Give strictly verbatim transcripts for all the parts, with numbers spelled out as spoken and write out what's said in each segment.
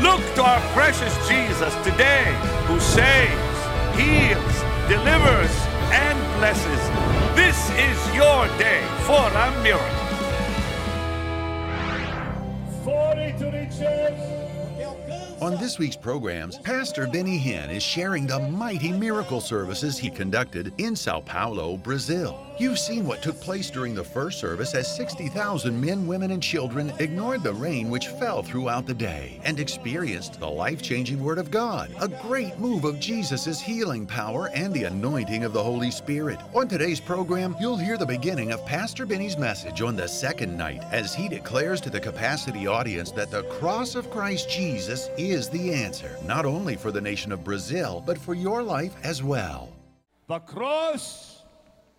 Look to our precious Jesus today, who saves, heals, delivers, and blesses. This is your day for a miracle. Forty to the church. On this week's programs, Pastor Benny Hinn is sharing the mighty miracle services he conducted in Sao Paulo, Brazil. You've seen what took place during the first service as sixty thousand men, women, and children ignored the rain which fell throughout the day and experienced the life-changing Word of God, a great move of Jesus' healing power and the anointing of the Holy Spirit. On today's program, you'll hear the beginning of Pastor Benny's message on the second night as he declares to the capacity audience that the cross of Christ Jesus is the answer, not only for the nation of Brazil, but for your life as well. The cross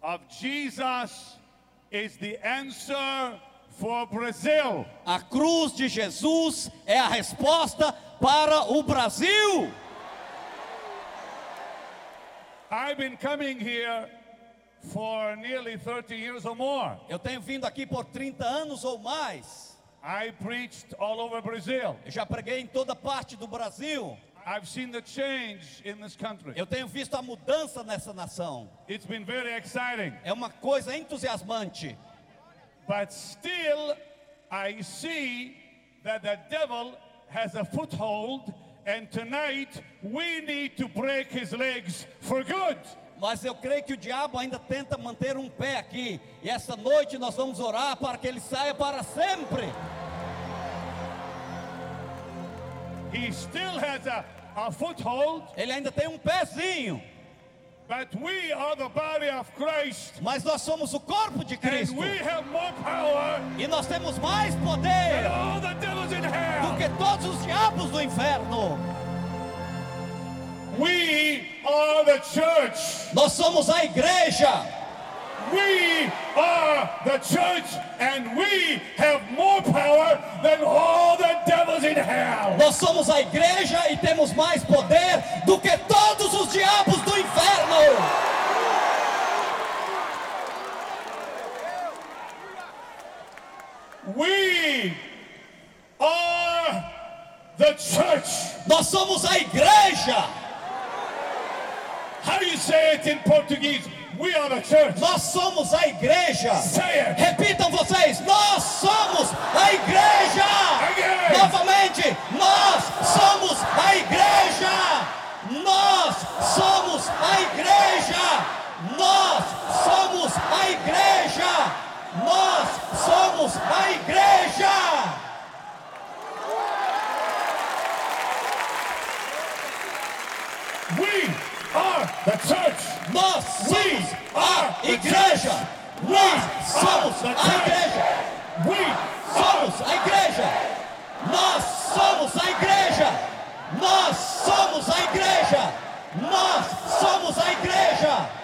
of Jesus is the answer for Brazil. A cruz de Jesus é a resposta para o Brasil. I've been coming here for nearly thirty years or more. Eu tenho vindo aqui por trinta anos ou mais. I preached all over Brazil. Eu já preguei em toda parte do Brasil. I've seen the change in this country. Eu tenho visto a mudança nessa nação. It's been very exciting. É uma coisa entusiasmante. But still, I see that the devil has a foothold, and tonight we need to break his legs for good. Mas eu creio que o diabo ainda tenta manter um pé aqui, e essa noite nós vamos orar para que ele saia para sempre. He still has a, a foothold. Ele ainda tem um pezinho. But we are the body of Christ. Mas nós somos o corpo de Cristo. And we have more power. E nós temos mais poder than all the devils in hell. Do que todos os diabos do inferno. We are the church. Nós somos a igreja. We are the church, and we have more power than all the devils in hell. Nós somos a igreja e temos mais poder do que todos os diabos do inferno. We are the church. Nós somos a igreja. How do you say it in Portuguese? We are the church. Nós somos a igreja. Say it. Repitam vocês. Nós somos a igreja. Again. Novamente. Nós somos a igreja. Nós somos a igreja. Nós somos a igreja. Nós somos a igreja. We are the church. Nós somos a igreja. Nós somos a igreja. Somos a igreja. Nós somos a igreja. Nós somos a igreja. Nós somos a igreja. Nós somos a igreja. Nós somos a igreja. Nós somos a igreja. Nós somos a igreja. Nós somos a igreja. Nós somos a igreja.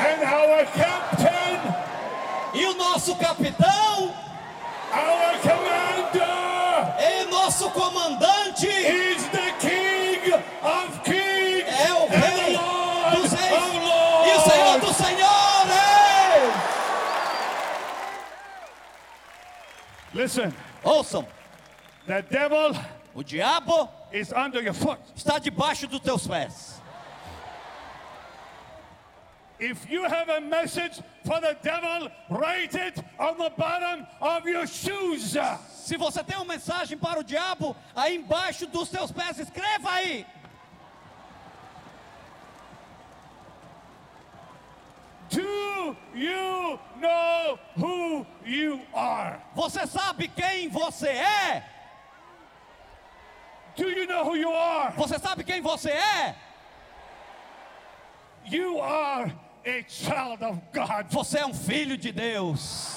And our captain, e o nosso capitão, our commander, e nosso comandante, is the King of Kings, é o Rei dos Reis e o Senhor dos Senhores. Listen, ouçam, the devil, o diabo, is under your foot. Está debaixo dos teus pés. If you have a message for the devil, write it on the bottom of your shoes. Se você tem uma mensagem para o diabo, aí embaixo dos seus pés, escreva aí. Do you know who you are? Você sabe quem você é? Do you know who you are? Você sabe quem você é? You are a child of God. Você é um filho de Deus.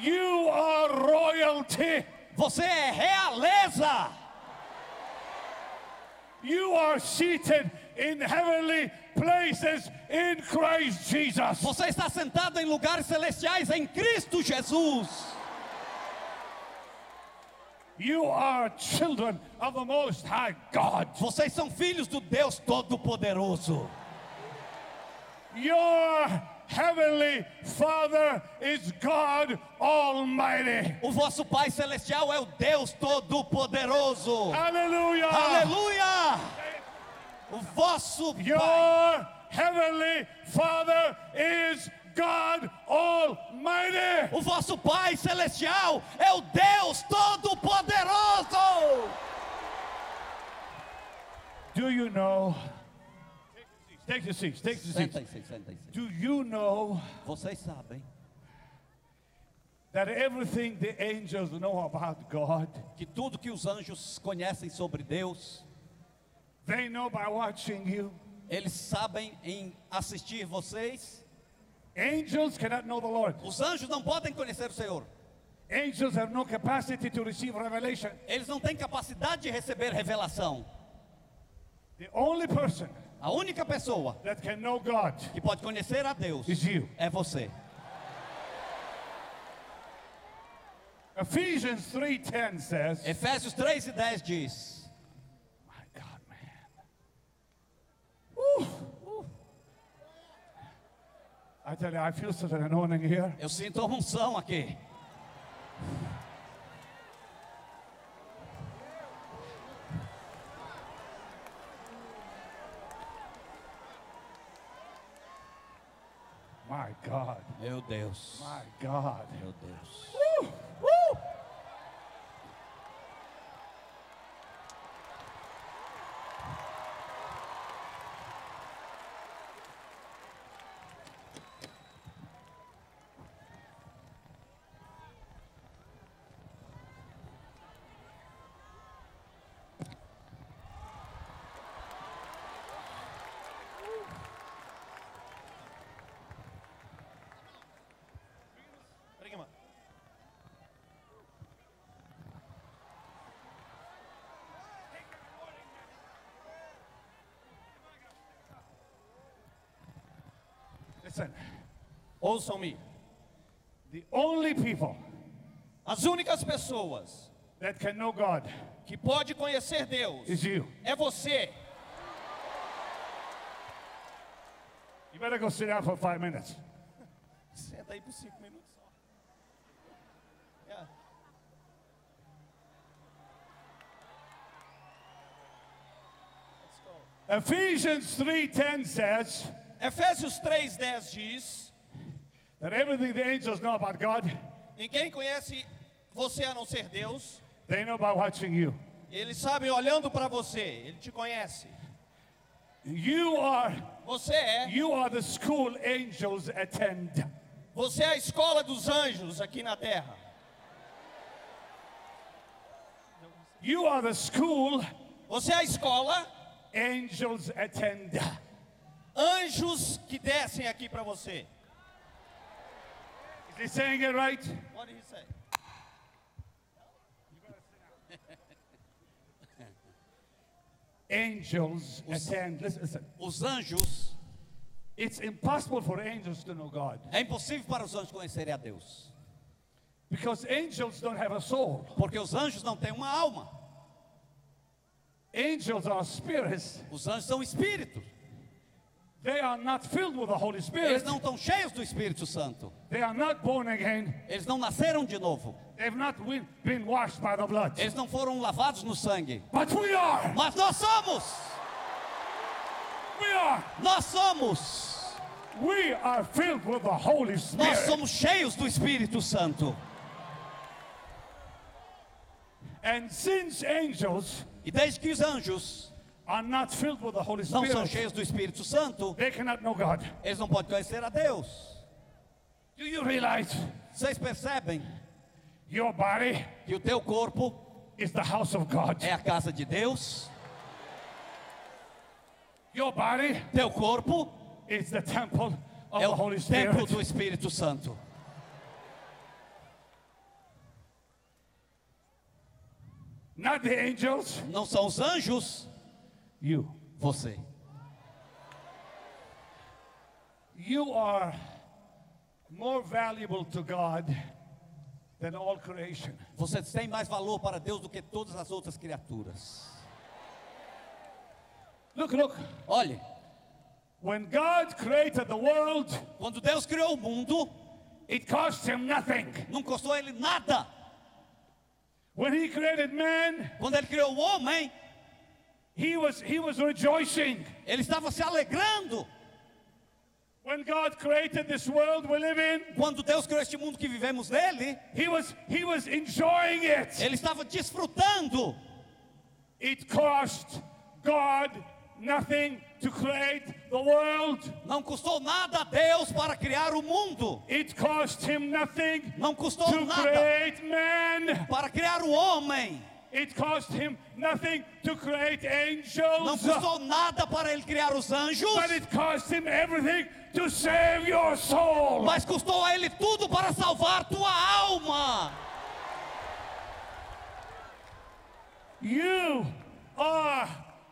You are royalty. Você é realeza. You are seated in heavenly places in Christ Jesus. Você está sentado em lugares celestiais em Cristo Jesus. You are children of the Most High God. Vocês são filhos do Deus Todo-Poderoso. Your Heavenly Father is God Almighty. O vosso Pai Celestial é o Deus Todo-Poderoso. Aleluia! Aleluia! O vosso Pai. Your Heavenly Father is God Almighty. O vosso Pai Celestial é o Deus Todo-Poderoso. Do you know? Take the seats, take the seats. Do you know? Vocês sabem that everything the angels know about God? Que tudo que os anjos conhecem sobre Deus. They know by watching you. Eles sabem em assistir vocês. Angels cannot know the Lord. Os anjos não podem conhecer o Senhor. Angels have no capacity to receive revelation. Eles não têm capacidade de receber revelação. The only person A única pessoa that can know God que pode conhecer a Deus is you. É você. Ephesians three ten says. Efésios três e dez diz. My God, man. Uh, uh. I tell you, I feel such an anointing here. Eu sinto uma unção aqui. My God. Meu Deus. My God. Meu Deus. Woo! Woo! Listen. Ouçam me. The only people, as únicas pessoas, that can know God, que pode conhecer Deus, is you. É você. You better go sit down for five minutes. Senta aí por cinco minutos só. Yeah. Let's go. Ephesians three ten says. Efésios três dez diz that everything the angels know about God, ninguém conhece você a não ser Deus. They know by watching you. Eles sabem olhando para você, ele te conhece. You are, você é, you are the school angels attend. Você é a escola dos anjos aqui na terra. You are the school, você é a escola, angels attend. Anjos que descem aqui para você. Is he saying it right? What did he say? Angels os, attend. Listen, listen. Os anjos. It's impossible for angels to know God. É impossível para os anjos conhecerem a Deus. Because angels don't have a soul. Porque os anjos não têm uma alma. Angels are spirits. Os anjos são espíritos. They are not filled with the Holy Spirit. Eles não estão cheios do Espírito Santo. They are not born again. Eles não nasceram de novo. They've not been washed by the blood. Eles não foram lavados no sangue. But we are. Mas nós somos. We are. Nós somos. We are filled with the Holy Spirit. Nós somos cheios do Espírito Santo. And since angels, e desde que os anjos are not filled with the Holy Spirit, não são cheios do Espírito Santo, they cannot know God. Eles não podem conhecer a Deus. Do you realize? Vocês percebem? Your body, que o teu corpo, is the house of God. É a casa de Deus. Your body, teu corpo, is the temple of é o the Holy Spirit. Templo do Espírito Santo. Not the angels. Não são os anjos. You, você. You are more valuable to God than all creation. Você tem mais valor para Deus do que todas as outras criaturas. Look, look. Olhe. When God created the world, quando Deus criou o mundo, it cost him nothing. Não custou a ele nada. When he created man, quando ele criou o homem, he was he was rejoicing. Ele estava se alegrando. When God created this world we live in, quando Deus criou este mundo que vivemos nele, he was he was enjoying it. Ele estava desfrutando. It cost God nothing to create the world. Não custou nada a Deus para criar o mundo. It cost him nothing. Não custou to nada create man. Para criar o homem. It cost him nothing to create angels. Não custou nada para ele criar os anjos. But it cost him everything to save your soul. Mas custou a ele tudo para salvar tua alma. You are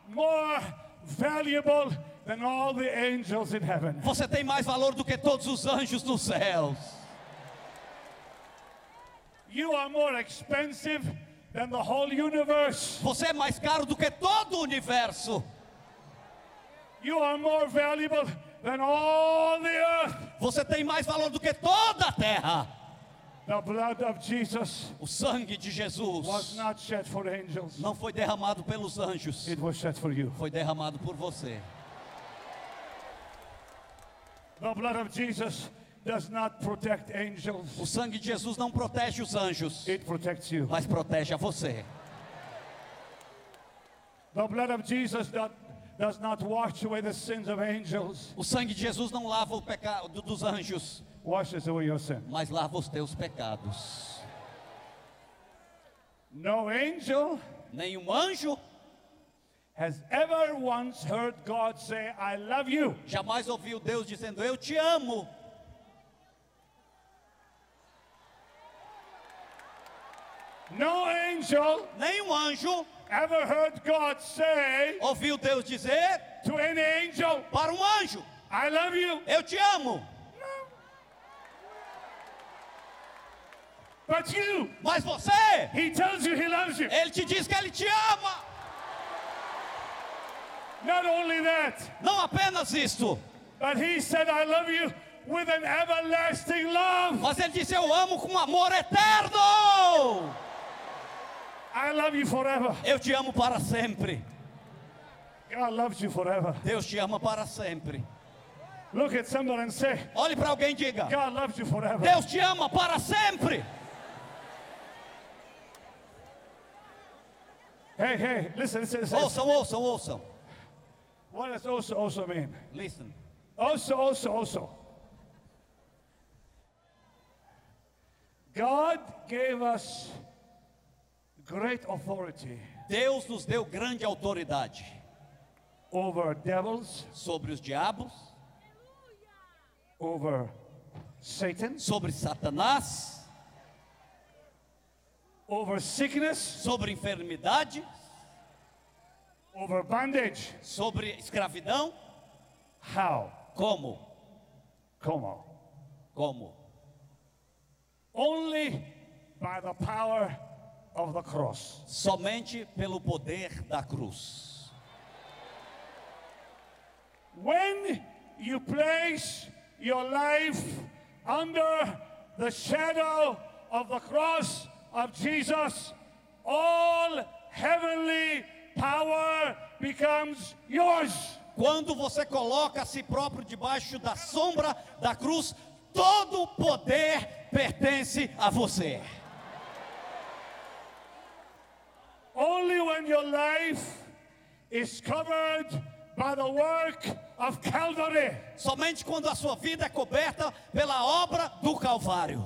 more valuable than all the angels in heaven. Você tem mais valor do que todos os anjos nos céus. You are more expensive than the whole universe. Você é mais caro do que todo o universo. You are more valuable than all the earth. Você tem mais valor do que toda a terra. The blood of Jesus, o sangue de Jesus, was not shed for angels. Não foi derramado pelos anjos. It was shed for you. Foi derramado por você. The blood of Jesus does not protect angels. O sangue de Jesus não protege os anjos. It protects you. Mas protege a você. The blood of Jesus that does not wash away the sins of angels. O sangue de Jesus não lava o pecado dos anjos. Washes away your sin. Mas lava os teus pecados. No angel, nenhum anjo, has ever once heard God say, "I love you." Jamais ouviu Deus dizendo, "Eu te amo." No angel, nenhum anjo, ever heard God say, ouviu Deus dizer, to an angel, para um anjo, "I love you." Eu te amo. No. But you, mas você, he tells you he loves you. Ele te diz que ele te ama. Not only that, não apenas isto, but he said, "I love you" with an everlasting love. Mas ele disse, "Eu amo" com amor eterno. I love you forever. Eu te amo para sempre. God loves you forever. Deus te ama para sempre. Look at someone and say, olhe para alguém e diga, God loves you forever. Deus te ama para sempre. Hey, hey, listen, listen, listen. Ouçam, ouçam, ouçam. What does also, also mean? Listen. Also, also, also. God gave us great authority. Deus nos deu grande autoridade over devils, sobre os diabos, over Satan, sobre Satanás, over sickness, sobre enfermidade, over bondage, sobre escravidão. How? Como? Como? Como? Only by the power of the cross. Somente pelo poder da cruz. When you place your life under the shadow of the cross of Jesus, all heavenly power becomes yours. Quando você coloca a si próprio debaixo da sombra da cruz, todo o poder pertence a você. Only when your life is covered by the work of Calvary. Somente quando a sua vida é coberta pela obra do Calvário.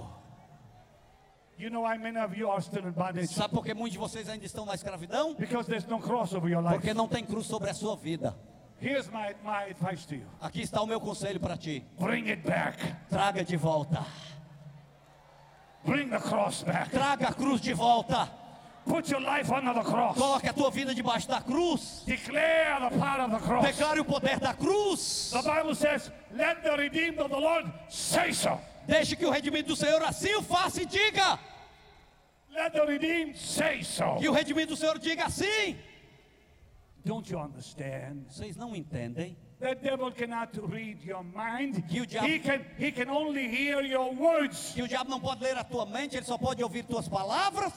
You know why many of you are still in bondage? Sabe por que muitos de vocês ainda estão na escravidão? Because there's no cross over your life. Porque não tem cruz sobre a sua vida. Here's my, my advice to you. Aqui está o meu conselho para ti. Bring it back. Traga de volta. Bring the cross back. Traga a cruz de volta. Put your life under the cross. Coloque a tua vida debaixo da cruz. Declare the power of the cross. Declare o poder da cruz. The Bible says, "Let the redeemed of the Lord say so." Deixe que o redimido do Senhor assim o faça e diga. Let the redeemed say so. Que o redimido do Senhor diga assim. Don't you understand? Vocês não entendem? The devil cannot read your mind. Que o diabo, he can he can only hear your words. Que o diabo não pode ler a tua mente, ele só pode ouvir tuas palavras.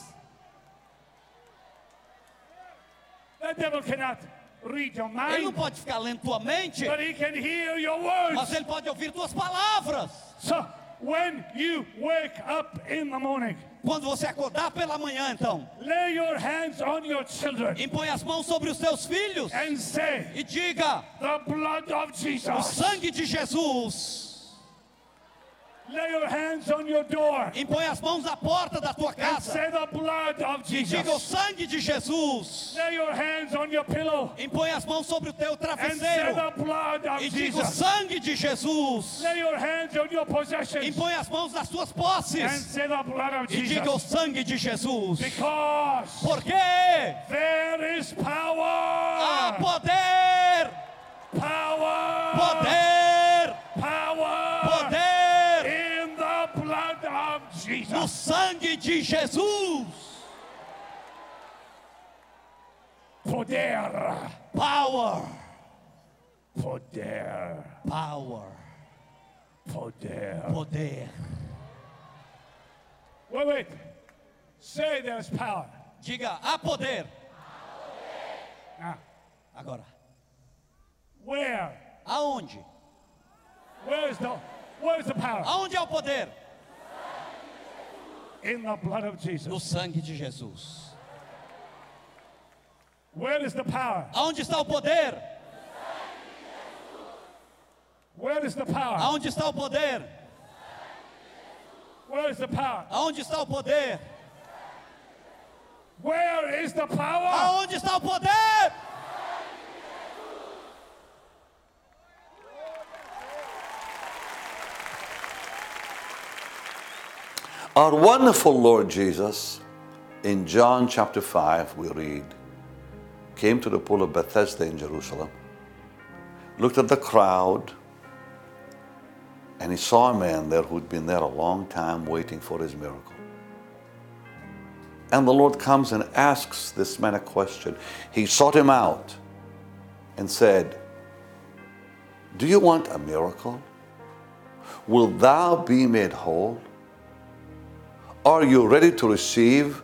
The devil cannot read your mind. Ele não pode ficar lendo tua mente. But he can hear your words. Mas ele pode ouvir tuas palavras. So when you wake up in the morning, quando você acordar pela manhã, então, lay your hands on your children, impõe as mãos sobre os seus filhos, and say, e diga, the blood of Jesus, o sangue de Jesus. Lay your hands on your door, impõe as mãos à porta da tua casa, and say, the blood of Jesus, e diga, o sangue de Jesus. Lay your hands on your pillow, impõe as mãos sobre o teu travesseiro, and say, the blood of e diga, Jesus, o sangue de Jesus. Lay your hands on your possessions, impõe as mãos nas tuas posses, and say, the blood of Jesus, e diga, o sangue de Jesus. Because porque there is power, há poder, power, poder, power, poder no sangue de Jesus. Poder, power, poder, power, poder, poder. Wait, wait. Say there's power. Diga, há poder. Ah. Agora. Where? Aonde? Where's the Where's the power? Aonde é o poder? In the blood of Jesus. No sangue de Jesus. Where is the power? Aonde está o poder? Where is the power? Aonde está o poder? Where is the power? Aonde está o poder? Where is the power? Aonde está o poder? Our wonderful Lord Jesus, in John chapter five, we read, came to the pool of Bethesda in Jerusalem, looked at the crowd, and he saw a man there who'd been there a long time waiting for his miracle. And the Lord comes and asks this man a question. He sought him out and said, "Do you want a miracle? Will thou be made whole? Are you ready to receive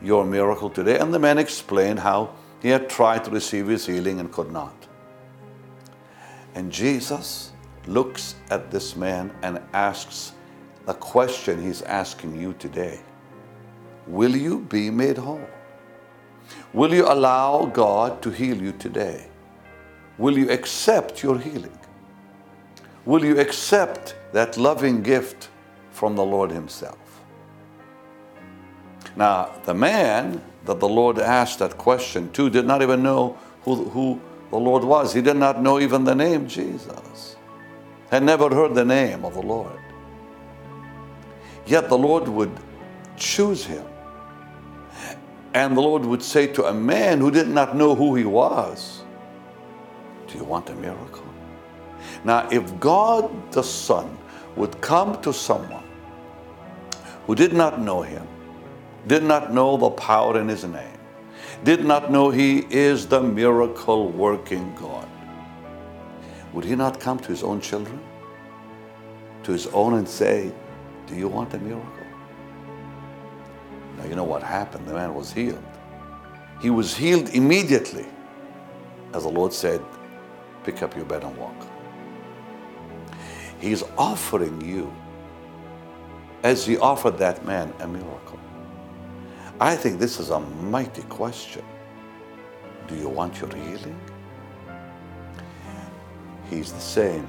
your miracle today?" And the man explained how he had tried to receive his healing and could not. And Jesus looks at this man and asks the question he's asking you today. Will you be made whole? Will you allow God to heal you today? Will you accept your healing? Will you accept that loving gift from the Lord himself? Now, the man that the Lord asked that question to did not even know who, who the Lord was. He did not know even the name Jesus. Had never heard the name of the Lord. Yet the Lord would choose him. And the Lord would say to a man who did not know who he was, "Do you want a miracle?" Now, if God the Son would come to someone who did not know him, did not know the power in his name, did not know he is the miracle-working God, would he not come to his own children, to his own, and say, "Do you want a miracle?" Now, you know what happened. The man was healed. He was healed immediately. As the Lord said, "Pick up your bed and walk." He's offering you, as he offered that man, a miracle. I think this is a mighty question. Do you want your healing? He's the same.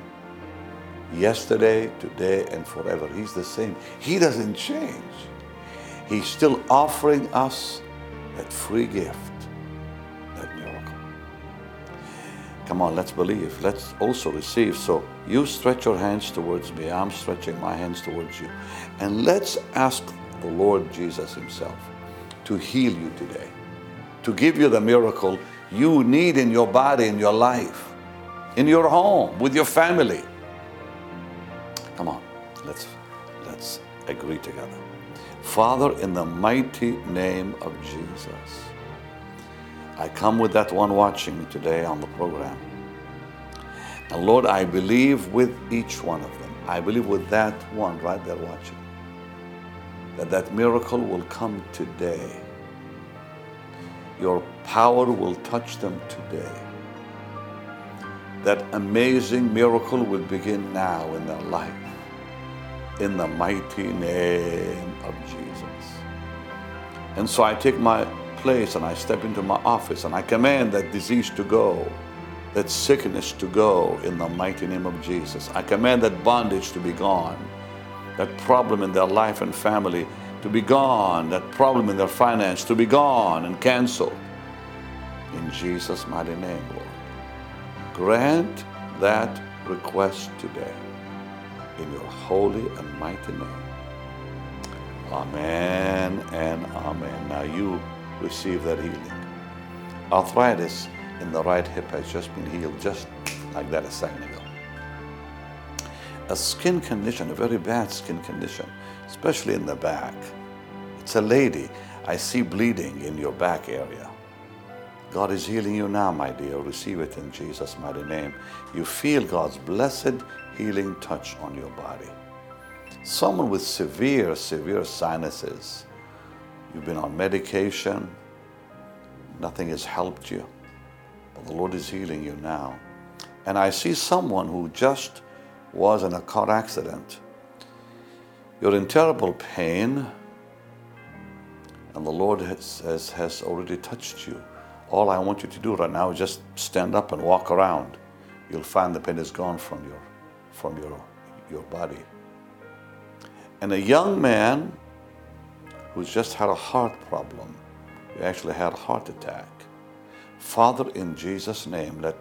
Yesterday, today, and forever. He's the same. He doesn't change. He's still offering us that free gift, that miracle. Come on, let's believe. Let's also receive. So you stretch your hands towards me. I'm stretching my hands towards you. And let's ask the Lord Jesus himself to heal you today, to give you the miracle you need in your body, in your life, in your home, with your family. Come on, let's let's agree together. Father, in the mighty name of Jesus, I come with that one watching me today on the program. And Lord, I believe with each one of them. I believe with that one right there watching that that miracle will come today. Your power will touch them today. That amazing miracle will begin now in their life. In the mighty name of Jesus. And so I take my place and I step into my office and I command that disease to go, that sickness to go in the mighty name of Jesus. I command that bondage to be gone, that problem in their life and family to be gone, that problem in their finance to be gone and canceled. In Jesus' mighty name, Lord. Grant that request today. In your holy and mighty name. Amen and amen. Now you receive that healing. Arthritis in the right hip has just been healed, just like that a second ago. A skin condition, a very bad skin condition, especially in the back. It's a lady. I see bleeding in your back area. God is healing you now, my dear. Receive it in Jesus' mighty name. You feel God's blessed healing touch on your body. Someone with severe, severe sinuses. You've been on medication. Nothing has helped you. But the Lord is healing you now. And I see someone who just was in a car accident. You're in terrible pain. And the Lord has, has, has already touched you. All I want you to do right now is just stand up and walk around. You'll find the pain is gone from your, from your, your body. And a young man who's just had a heart problem, he actually had a heart attack. Father, in Jesus' name, let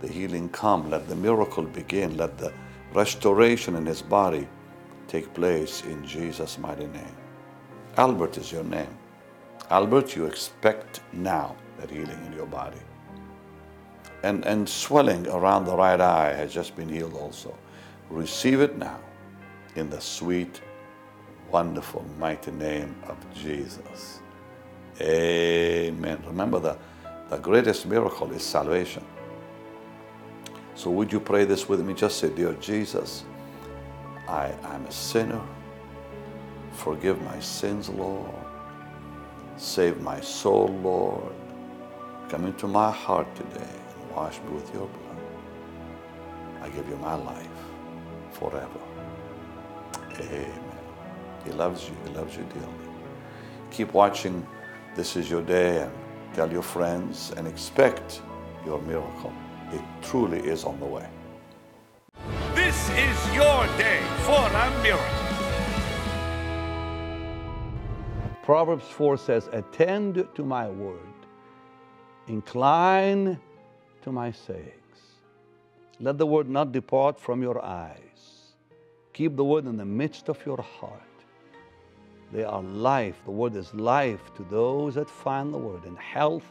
the healing come. Let the miracle begin. Let the restoration in his body take place in Jesus' mighty name. Albert is your name. Albert, you expect now that healing in your body. And, and swelling around the right eye has just been healed also. Receive it now in the sweet, wonderful, mighty name of Jesus. Amen. Remember, the, the greatest miracle is salvation. So would you pray this with me? Just say, Dear Jesus, I am a sinner. Forgive my sins, Lord. Save my soul, Lord. Come into my heart today and wash me with your blood. I give you my life forever. Amen. He loves you. He loves you dearly. Keep watching This Is Your Day and tell your friends and expect your miracle. It truly is on the way. This is your day for a miracle. Proverbs four says, Attend to my word. Incline to my sayings. Let the word not depart from your eyes. Keep the word in the midst of your heart. They are life. The word is life to those that find the word, and health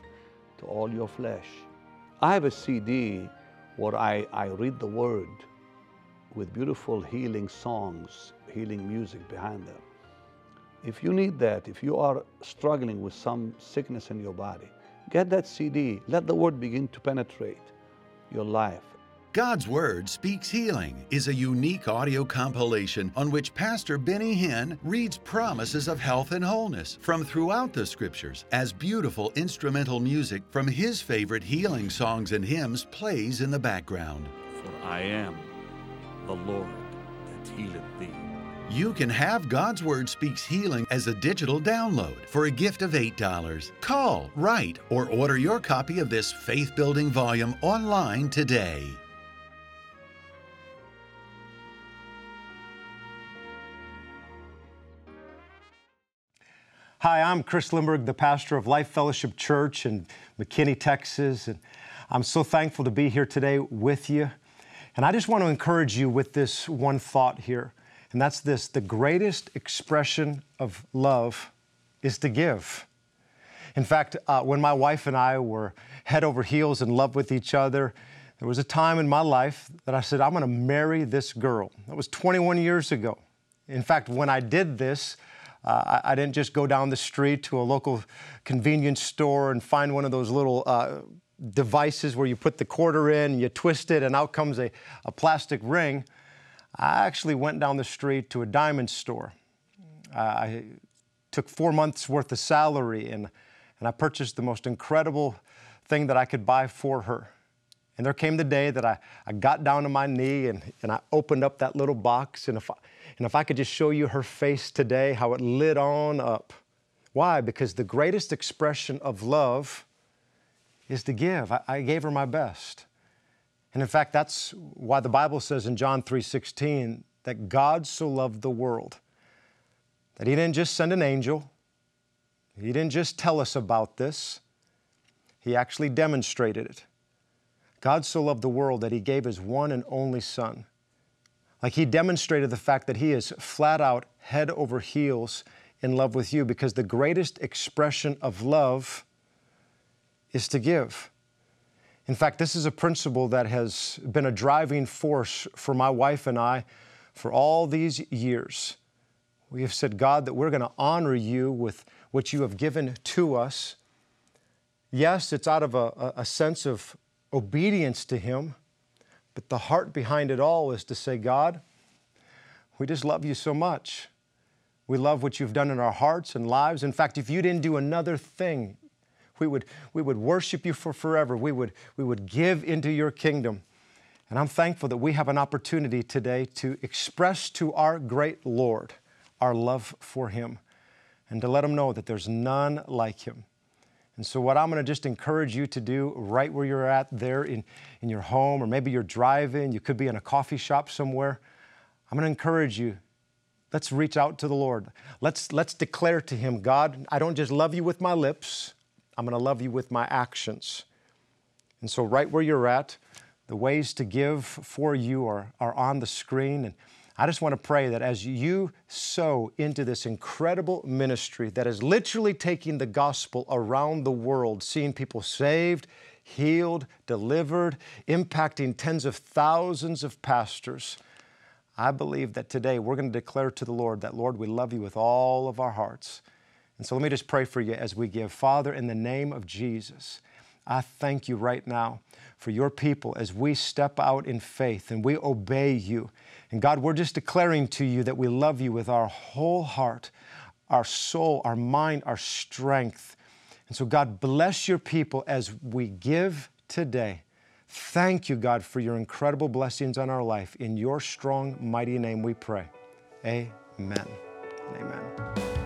to all your flesh. I have a C D where I, I read the word with beautiful healing songs, healing music behind them. If you need that, if you are struggling with some sickness in your body, get that C D. Let the word begin to penetrate your life. God's Word Speaks Healing is a unique audio compilation on which Pastor Benny Hinn reads promises of health and wholeness from throughout the Scriptures as beautiful instrumental music from his favorite healing songs and hymns plays in the background. For I am the Lord that healeth thee. You can have God's Word Speaks Healing as a digital download for a gift of eight dollars. Call, write, or order your copy of this faith-building volume online today. Hi, I'm Chris Lindbergh, the pastor of Life Fellowship Church in McKinney, Texas. And I'm so thankful to be here today with you. And I just want to encourage you with this one thought here. And that's this, the greatest expression of love is to give. In fact, uh, when my wife and I were head over heels in love with each other, there was a time in my life that I said, I'm gonna marry this girl. That was twenty-one years ago. In fact, when I did this, Uh, I, I didn't just go down the street to a local convenience store and find one of those little uh, devices where you put the quarter in, and you twist it, and out comes a, a plastic ring. I actually went down the street to a diamond store. Uh, I took four months' worth of salary, and, and I purchased the most incredible thing that I could buy for her. And there came the day that I, I got down on my knee and, and I opened up that little box. And if, I, and if I could just show you her face today, how it lit on up. Why? Because the greatest expression of love is to give. I, I gave her my best. And in fact, that's why the Bible says in John three sixteen that God so loved the world that He didn't just send an angel. He didn't just tell us about this. He actually demonstrated it. God so loved the world that He gave His one and only Son. Like He demonstrated the fact that He is flat out, head over heels in love with you, because the greatest expression of love is to give. In fact, this is a principle that has been a driving force for my wife and I for all these years. We have said, God, that we're going to honor You with what You have given to us. Yes, it's out of a, a sense of obedience to Him, but the heart behind it all is to say, God, we just love You so much. We love what You've done in our hearts and lives. In fact, if You didn't do another thing, we would, we would worship You for forever. We would, we would give into Your kingdom. And I'm thankful that we have an opportunity today to express to our great Lord our love for Him and to let Him know that there's none like Him. And so what I'm going to just encourage you to do right where you're at there in, in your home, or maybe you're driving, you could be in a coffee shop somewhere. I'm going to encourage you. Let's reach out to the Lord. Let's, let's declare to Him, God, I don't just love You with my lips. I'm going to love You with my actions. And so right where you're at, the ways to give for you are, are on the screen. And I just want to pray that as you sow into this incredible ministry that is literally taking the gospel around the world, seeing people saved, healed, delivered, impacting tens of thousands of pastors, I believe that today we're going to declare to the Lord that, Lord, we love You with all of our hearts. And so let me just pray for you as we give. Father, in the name of Jesus, I thank You right now for Your people as we step out in faith and we obey You. And God, we're just declaring to You that we love You with our whole heart, our soul, our mind, our strength. And so God, bless Your people as we give today. Thank You, God, for Your incredible blessings on our life. In Your strong, mighty name we pray. Amen. Amen.